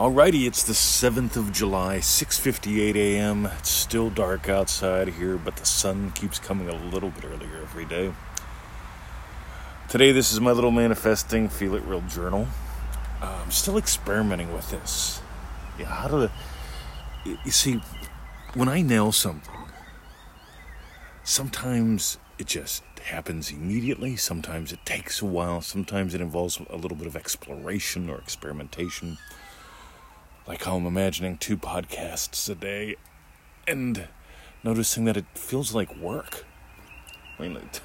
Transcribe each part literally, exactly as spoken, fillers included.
Alrighty, it's the seventh of July, six fifty-eight a.m. It's still dark outside here, but the sun keeps coming a little bit earlier every day. Today, this is my little manifesting feel it real journal. Uh, I'm still experimenting with this. Yeah, how do the, you see, when I nail something, sometimes it just happens immediately. Sometimes it takes a while. Sometimes it involves a little bit of exploration or experimentation. Like how I'm imagining two podcasts a day and noticing that it feels like work. I mean, like,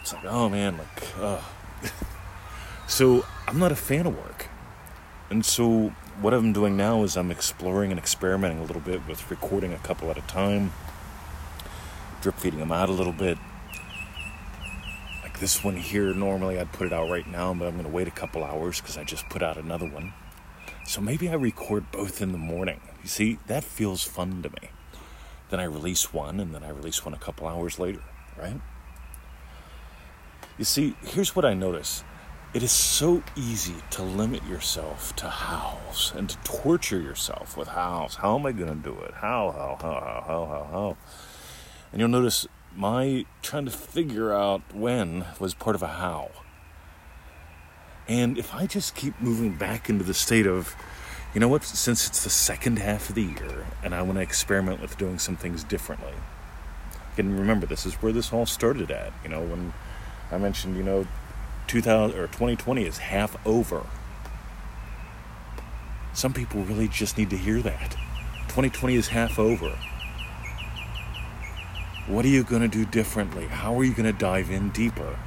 it's like, oh man, like, uh. So I'm not a fan of work. And so what I'm doing now is I'm exploring and experimenting a little bit with recording a couple at a time, drip feeding them out a little bit. Like this one here, normally I'd put it out right now, but I'm going to wait a couple hours because I just put out another one. So maybe I record both in the morning. You see, that feels fun to me. Then I release one, and then I release one a couple hours later, right? You see, here's what I notice. It is so easy to limit yourself to hows and to torture yourself with hows. How am I going to do it? How, how, how, how, how, how, how? And you'll notice my trying to figure out when was part of a how. And if I just keep moving back into the state of, you know what, since it's the second half of the year and I want to experiment with doing some things differently. And remember, this is where this all started at. You know, when I mentioned, you know, two thousand or twenty twenty is half over. Some people really just need to hear that. twenty twenty is half over. What are you going to do differently? How are you going to dive in deeper?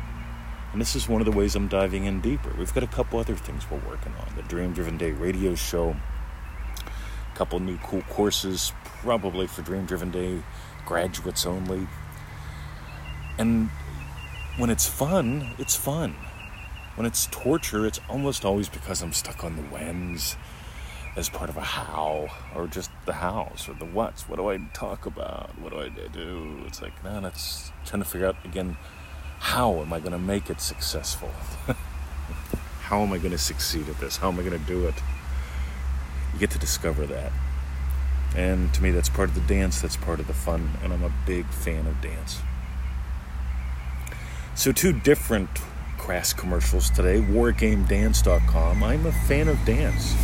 And this is one of the ways I'm diving in deeper. We've got a couple other things we're working on. The Dream Driven Day radio show. A couple new cool courses, probably for Dream Driven Day graduates only. And when it's fun, it's fun. When it's torture, it's almost always because I'm stuck on the whens as part of a how. Or just the hows or the whats. What do I talk about? What do I do? It's like, no, that's trying to figure out, again, how am I going to make it successful? How am I going to succeed at this? How am I going to do it? You get to discover that. And to me, that's part of the dance. That's part of the fun. And I'm a big fan of dance. So two different crass commercials today. war game dance dot com. I'm a fan of dance.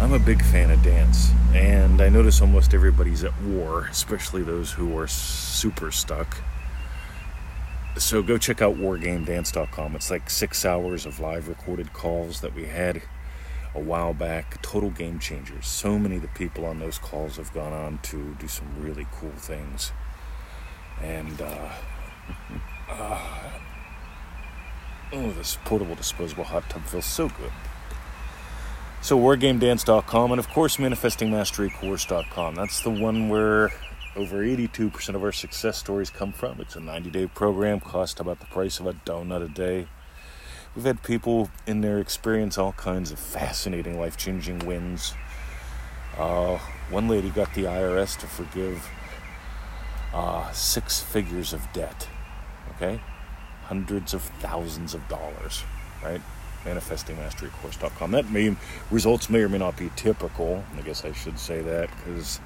I'm a big fan of dance. And I notice almost everybody's at war, especially those who are super stuck. So go check out war game dance dot com. It's like six hours of live recorded calls that we had a while back. Total game changers. So many of the people on those calls have gone on to do some really cool things. And, uh, uh oh, this portable disposable hot tub feels so good. So war game dance dot com and, of course, manifesting mastery course dot com. That's the one where over eighty-two percent of our success stories come from. It's a ninety-day program, cost about the price of a donut a day. We've had people in there experience all kinds of fascinating, life-changing wins. Uh, one lady got the I R S to forgive uh, six figures of debt, okay? Hundreds of thousands of dollars, right? manifesting mastery course dot com. That may, results may or may not be typical. I guess I should say that because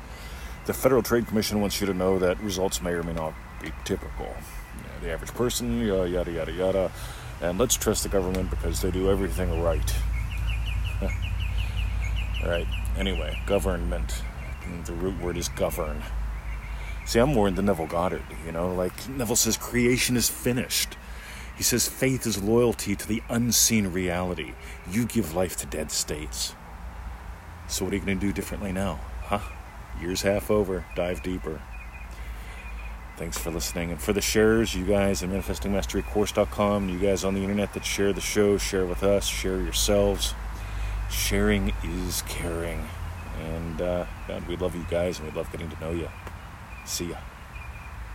the Federal Trade Commission wants you to know that results may or may not be typical. You know, the average person, yada, yada, yada, yada. And let's trust the government because they do everything right. All right. Anyway, government. The root word is govern. See, I'm more into Neville Goddard, you know. Like, Neville says creation is finished. He says faith is loyalty to the unseen reality. You give life to dead states. So what are you going to do differently now? Huh? Year's half over. Dive deeper. Thanks for listening. And for the sharers, you guys at manifesting mastery course dot com, you guys on the internet that share the show, share with us, share yourselves. Sharing is caring. And, uh, God, we love you guys, and we love getting to know you. See ya.